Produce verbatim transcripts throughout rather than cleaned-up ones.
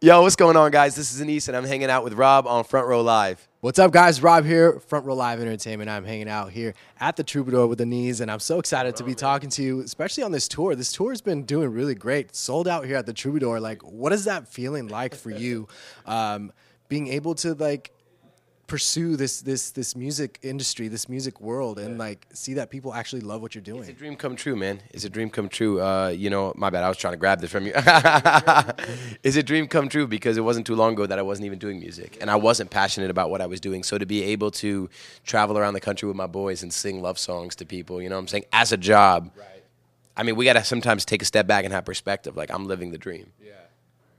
Yo, what's going on, guys? This is Anise, and I'm hanging out with Rob on Front Row Live. What's up, guys? Rob here, Front Row Live Entertainment. I'm hanging out here at the Troubadour with Anise, and I'm so excited to be talking to you, especially on this tour. This tour has been doing really great. Sold out here at the Troubadour. Like, what is that feeling like for you? Um, being able to, like, pursue this this this music industry, this music world, and like see that people actually love what you're doing. It's a dream come true, man. It's a dream come true. Uh, you know, my bad. I was trying to grab this from you. It's a dream come true because it wasn't too long ago that I wasn't even doing music, and I wasn't passionate about what I was doing. So to be able to travel around the country with my boys and sing love songs to people, you know what I'm saying, as a job. Right. I mean, we got to sometimes take a step back and have perspective. Like, I'm living the dream. Yeah.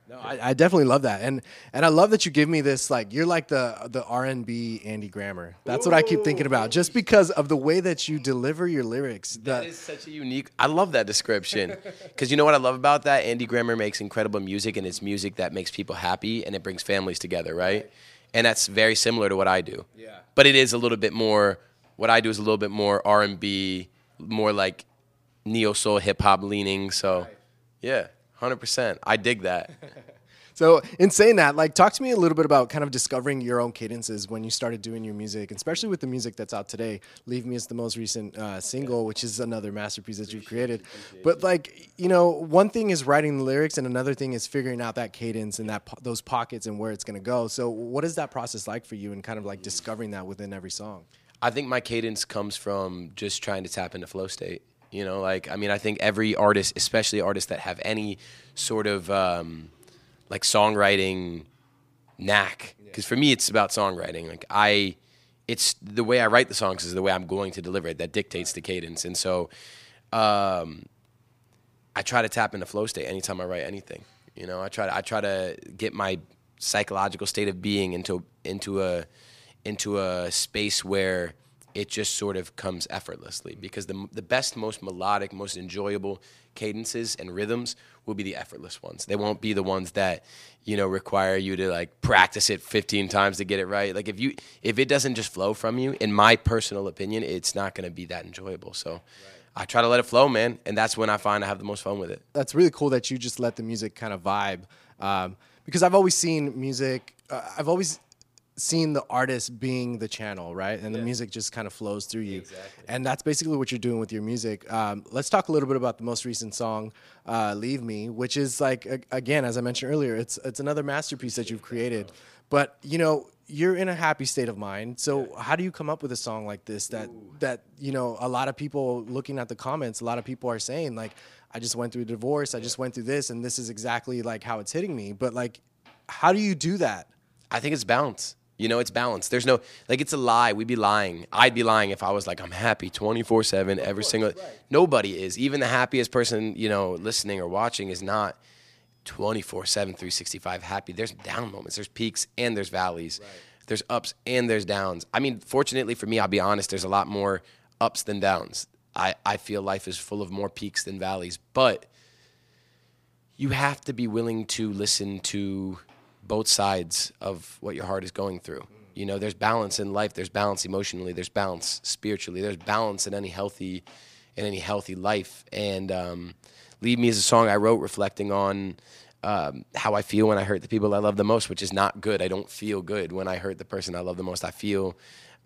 No, I, I definitely love that, and and I love that you give me this, like, you're like the the R and B Andy Grammer. That's Ooh. What I keep thinking about, just because of the way that you deliver your lyrics. The, that is such a unique. I love that description, because you know what I love about that? Andy Grammer makes incredible music, and it's music that makes people happy, and it brings families together, right? right. And that's very similar to what I do. Yeah. But it is a little bit more. What I do is a little bit more R and B, more like neo soul, hip hop leaning. So, right. yeah. one hundred percent. I dig that. So in saying that, like, talk to me a little bit about kind of discovering your own cadences when you started doing your music, especially with the music that's out today. Leave Me is the most recent uh, single, which is another masterpiece that you've created. But, like, you know, one thing is writing the lyrics, and another thing is figuring out that cadence and that po- those pockets and where it's going to go. So what is that process like for you, and kind of like discovering that within every song? I think my cadence comes from just trying to tap into flow state. You know, like, I mean, I think every artist, especially artists that have any sort of, um, like, songwriting knack. Because for me, it's about songwriting. Like, I, it's the way I write the songs is the way I'm going to deliver it. That dictates the cadence. And so um, I try to tap into flow state anytime I write anything. You know, I try to, I try to get my psychological state of being into into a into a space where it just sort of comes effortlessly, because the the best, most melodic, most enjoyable cadences and rhythms will be the effortless ones. They won't be the ones that, you know, require you to, like, practice it fifteen times to get it right. Like, if you if it doesn't just flow from you, in my personal opinion, it's not going to be that enjoyable. So right. I try to let it flow, man, and that's when I find I have the most fun with it. That's really cool that you just let the music kind of vibe, um, because I've always seen music, uh, I've always... seen the artist being the channel, right? And yeah. the music just kind of flows through you. Exactly. And that's basically what you're doing with your music. Um, let's talk a little bit about the most recent song, uh, Leave Me, which is, like, a- again, as I mentioned earlier, it's it's another masterpiece that you've created. But, you know, you're in a happy state of mind. So yeah. how do you come up with a song like this that, that, you know, a lot of people looking at the comments, a lot of people are saying, like, I just went through a divorce, I just went through this, and this is exactly, like, how it's hitting me. But, like, how do you do that? I think it's balance. You know, it's balanced. There's no, like, it's a lie. We'd be lying. I'd be lying if I was like, I'm happy twenty-four seven, every single, nobody is. Even the happiest person, you know, listening or watching is not twenty-four seven, three sixty-five happy. There's down moments. There's peaks and there's valleys. Right. There's ups and there's downs. I mean, fortunately for me, I'll be honest, there's a lot more ups than downs. I, I feel life is full of more peaks than valleys. But you have to be willing to listen to both sides of what your heart is going through. You know, there's balance in life. There's balance emotionally. There's balance spiritually. There's balance in any healthy, in any healthy life. And um, "Leave Me" is a song I wrote reflecting on um, how I feel when I hurt the people I love the most, which is not good. I don't feel good when I hurt the person I love the most. I feel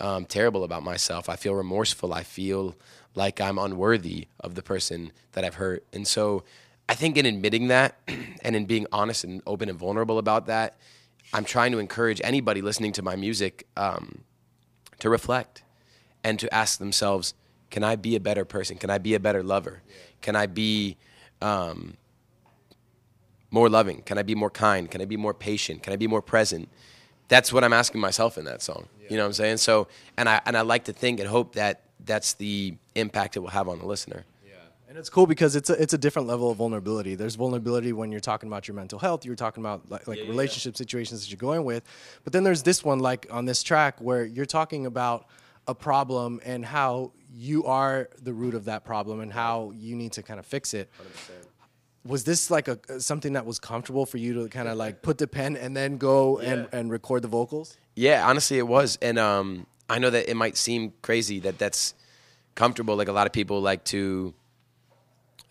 um, terrible about myself. I feel remorseful. I feel like I'm unworthy of the person that I've hurt. And so I think in admitting that and in being honest and open and vulnerable about that, I'm trying to encourage anybody listening to my music um, to reflect and to ask themselves, can I be a better person? Can I be a better lover? Can I be um, more loving? Can I be more kind? Can I be more patient? Can I be more present? That's what I'm asking myself in that song. Yeah. You know what I'm saying? So, and I and I like to think and hope that that's the impact it will have on the listener. And it's cool because it's a, it's a different level of vulnerability. There's vulnerability when you're talking about your mental health. You're talking about, like, like yeah, relationship yeah. situations that you're going with. But then there's this one, like, on this track where you're talking about a problem and how you are the root of that problem and how you need to kind of fix it. one hundred percent. Was this, like, a something that was comfortable for you to kind of, like, put the pen and then go yeah. and, and record the vocals? Yeah, honestly, it was. And um, I know that it might seem crazy that that's comfortable. Like, a lot of people like to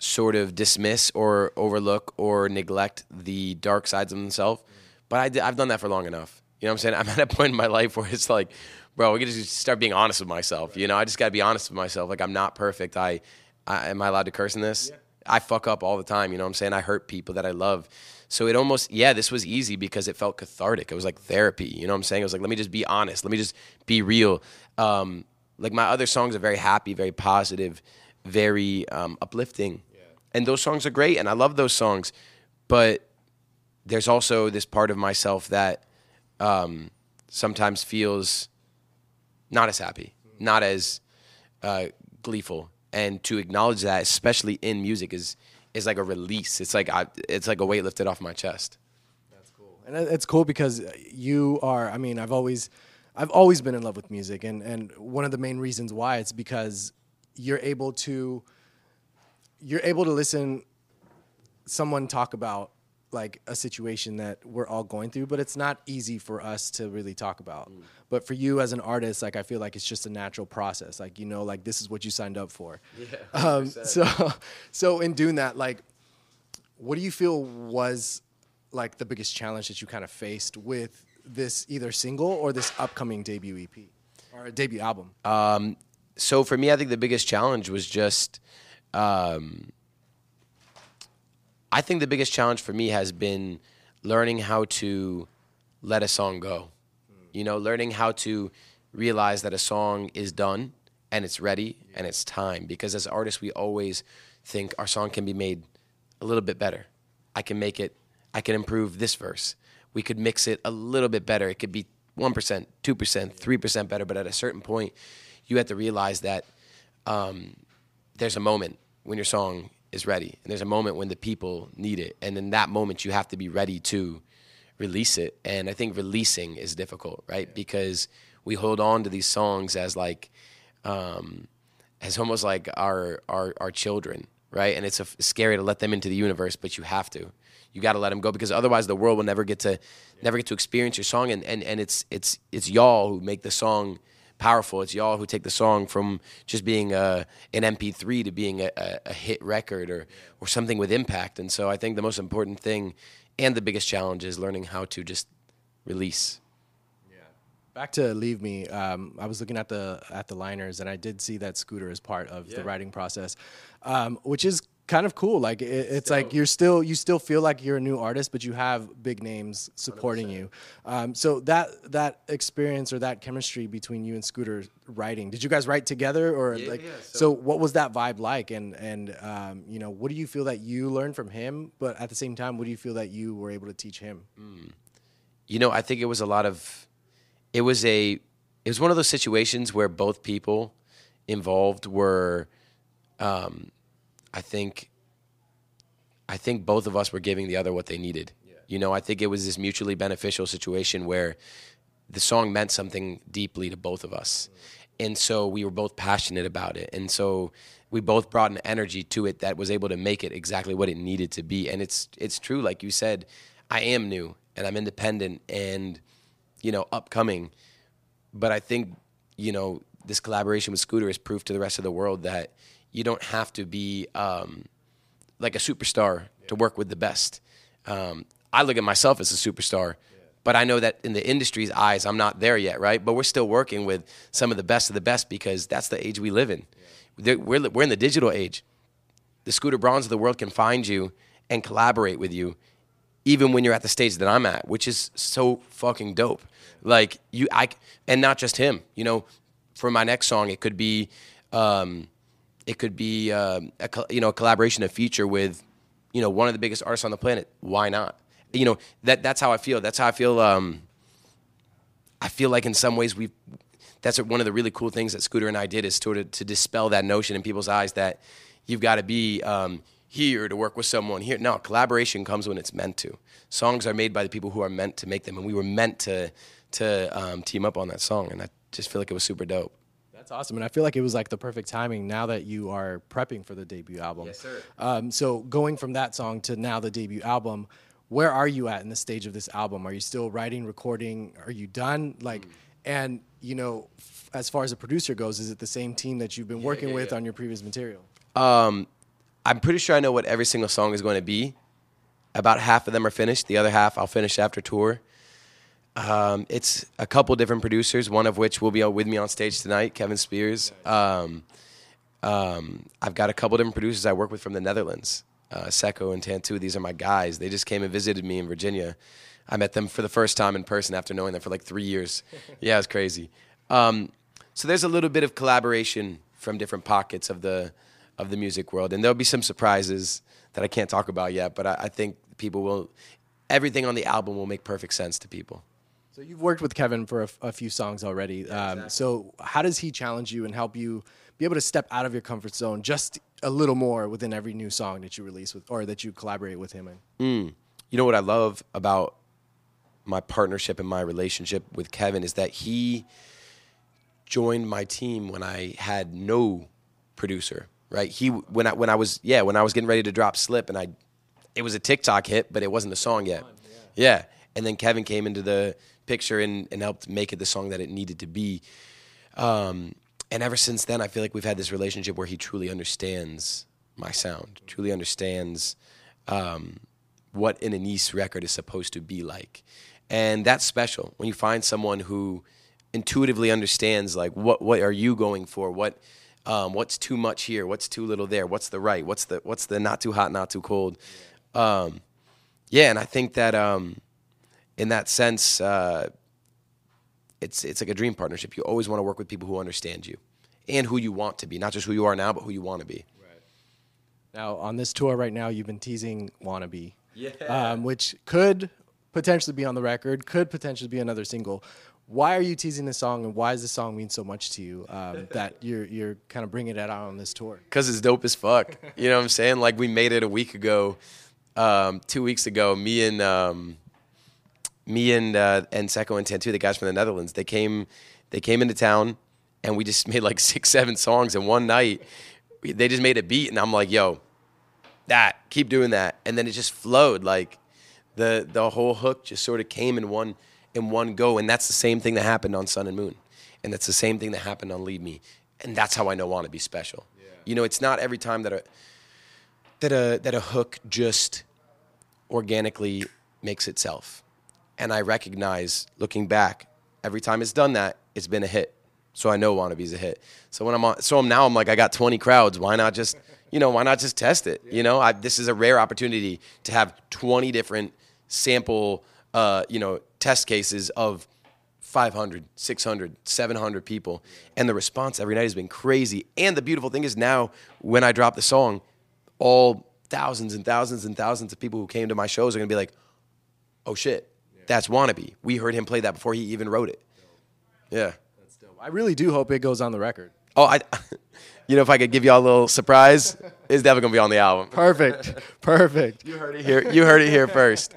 sort of dismiss or overlook or neglect the dark sides of themselves. But I did, I've done that for long enough. You know what I'm saying? I'm at a point in my life where it's like, bro, I gotta just start being honest with myself. You know, I just got to be honest with myself. Like, I'm not perfect. I, I am I allowed to curse in this? Yeah. I fuck up all the time. You know what I'm saying? I hurt people that I love. So it almost, yeah, this was easy because it felt cathartic. It was like therapy. You know what I'm saying? It was like, let me just be honest. Let me just be real. Um, like my other songs are very happy, very positive, very um, uplifting. Yeah. And those songs are great. And I love those songs. But there's also this part of myself that um, sometimes feels not as happy, not as uh, gleeful. And to acknowledge that, especially in music, is is like a release. It's like I, it's like a weight lifted off my chest. That's cool, and it's cool because you are. I mean, I've always, I've always been in love with music, and and one of the main reasons why it's because you're able to, you're able to listen, someone talk about like a situation that we're all going through, but it's not easy for us to really talk about. Mm. But for you as an artist, like I feel like it's just a natural process. Like, you know, like this is what you signed up for. Yeah, um, so, so in doing that, like, what do you feel was like the biggest challenge that you kind of faced with this either single or this upcoming debut E P or a debut album? Um, so for me, I think the biggest challenge was just, um, I think the biggest challenge for me has been learning how to let a song go. You know, learning how to realize that a song is done and it's ready and it's time. Because as artists, we always think our song can be made a little bit better. I can make it, I can improve this verse. We could mix it a little bit better. It could be one percent, two percent, three percent better. But at a certain point, you have to realize that um, there's a moment when your song is ready. And there's a moment when the people need it. And in that moment, you have to be ready to release it. And I think releasing is difficult, right? Yeah. Because we hold on to these songs as like, um, as almost like our, our, our children, right? And it's, a, it's scary to let them into the universe, but you have to. You got to let them go because otherwise the world will never get to, yeah. never get to experience your song. And, and, and it's, it's, it's y'all who make the song powerful. It's y'all who take the song from just being a, an M P three to being a, a, a hit record or or something with impact. And so I think the most important thing and the biggest challenge is learning how to just release. Yeah. Back to Leave Me. Um, I was looking at the at the liners and I did see that Scooter is part of yeah. the writing process, um, which is kind of cool. Like it, it's still. like you're still you still feel like you're a new artist, but you have big names supporting one hundred percent. You. Um, so that that experience or that chemistry between you and Scooter writing, did you guys write together or yeah, like? Yeah. So, so what was that vibe like? And and um, you know, what do you feel that you learned from him? But at the same time, what do you feel that you were able to teach him? Mm. You know, I think it was a lot of, it was a it was one of those situations where both people involved were. Um, I think I think both of us were giving the other what they needed. Yeah. You know, I think it was this mutually beneficial situation where the song meant something deeply to both of us. Mm. And so we were both passionate about it. And so we both brought an energy to it that was able to make it exactly what it needed to be. And it's it's true, like you said, I am new and I'm independent and, you know, upcoming. But I think, you know, this collaboration with Scooter is proof to the rest of the world that you don't have to be um, like a superstar yeah. to work with the best. Um, I look at myself as a superstar, yeah. but I know that in the industry's eyes, I'm not there yet, right? But we're still working with some of the best of the best because that's the age we live in. Yeah. We're, we're in the digital age. The Scooter Brauns of the world can find you and collaborate with you even when you're at the stage that I'm at, which is so fucking dope. Yeah. Like you, I, and not just him, you know, for my next song, it could be, um, It could be, um, a, you know, a collaboration, a feature with, you know, one of the biggest artists on the planet. Why not? You know, that that's how I feel. That's how I feel. Um, I feel like in some ways we, that's one of the really cool things that Scooter and I did is sort of to dispel that notion in people's eyes that you've got to be um, here to work with someone here. No, collaboration comes when it's meant to. Songs are made by the people who are meant to make them, and we were meant to to um, team up on that song, and I just feel like it was super dope. That's awesome, and I feel like it was like the perfect timing now that you are prepping for the debut album. Yes, sir. Um, so going from that song to now the debut album, where are you at in the stage of this album? Are you still writing, recording? Are you done? Like, mm. and you know, f- as far as a producer goes, is it the same team that you've been yeah, working yeah, with yeah. on your previous material? Um, I'm pretty sure I know what every single song is going to be. About half of them are finished. The other half I'll finish after tour. Um, it's a couple different producers, one of which will be with me on stage tonight, Kevin Spears. Um, um, I've got a couple different producers I work with from the Netherlands, uh, Seeko and Tantu. These are my guys. They just came and visited me in Virginia. I met them for the first time in person after knowing them for like three years. Yeah, it was crazy. Um, so there's a little bit of collaboration from different pockets of the of the music world, and there'll be some surprises that I can't talk about yet. But I, I think people will. Everything on the album will make perfect sense to people. So you've worked with Kevin for a, a few songs already. Yeah, exactly. um, so how does he challenge you and help you be able to step out of your comfort zone just a little more within every new song that you release with, or that you collaborate with him in? Mm. You know what I love about my partnership and my relationship with Kevin is that he joined my team when I had no producer, right? He when I when I was yeah when I was getting ready to drop Slip, and I it was a TikTok hit, but it wasn't a song yet. Yeah. yeah, and then Kevin came into the picture and, and helped make it the song that it needed to be. Um, and ever since then, I feel like we've had this relationship where he truly understands my sound, truly understands um, what an Anise record is supposed to be like. And that's special when you find someone who intuitively understands, like, what what are you going for? What um, what's too much here? What's too little there? What's the right? What's the what's the not too hot, not too cold? Um, yeah, and I think that... Um, In that sense, uh, it's it's like a dream partnership. You always want to work with people who understand you and who you want to be, not just who you are now, but who you want to be. Right. Now, on this tour right now, you've been teasing Wannabe, yeah. um, which could potentially be on the record, could potentially be another single. Why are you teasing this song, and why does this song mean so much to you um, that you're you're kind of bringing it out on this tour? Because it's dope as fuck. You know what I'm saying? Like, we made it a week ago, um, two weeks ago, me and... Um, Me and uh, and Seeko and Tantu, the guys from the Netherlands, they came, they came into town, and we just made like six, seven songs in one night. They just made a beat, and I'm like, "Yo, that keep doing that," and then it just flowed. Like the the whole hook just sort of came in one in one go, and that's the same thing that happened on Sun and Moon, and that's the same thing that happened on Leave Me, and that's how I know Wannabe special. Yeah. You know, it's not every time that a that a that a hook just organically makes itself. And I recognize, looking back, every time it's done that, it's been a hit. So I know Wannabe's a hit. So when I'm on, so I'm now I'm like, I got twenty crowds. Why not just, you know, why not just test it? You know, I, this is a rare opportunity to have twenty different sample, uh, you know, test cases of five hundred, six hundred, seven hundred people. And the response every night has been crazy. And the beautiful thing is now when I drop the song, all thousands and thousands and thousands of people who came to my shows are going to be like, oh, shit. That's Wannabe. We heard him play that before he even wrote it. Yeah. That's dope. I really do hope it goes on the record. Oh, I, you know, if I could give y'all a little surprise, it's definitely going to be on the album. Perfect. Perfect. You heard it here. You heard it here first.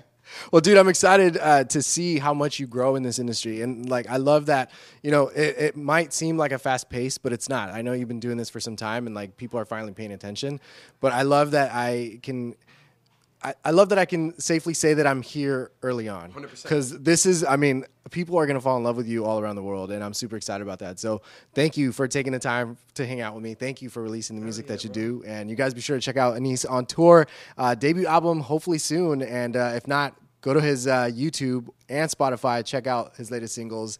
Well, dude, I'm excited uh, to see how much you grow in this industry. And, like, I love that, you know, it, it might seem like a fast pace, but it's not. I know you've been doing this for some time, and, like, people are finally paying attention. But I love that I can... I love that I can safely say that I'm here early on, because this is, I mean, people are going to fall in love with you all around the world, and I'm super excited about that. So thank you for taking the time to hang out with me. Thank you for releasing the music oh, yeah, that you bro. do. And you guys be sure to check out Anise on tour, uh, debut album, hopefully soon. And uh, if not, go to his uh, YouTube and Spotify, check out his latest singles.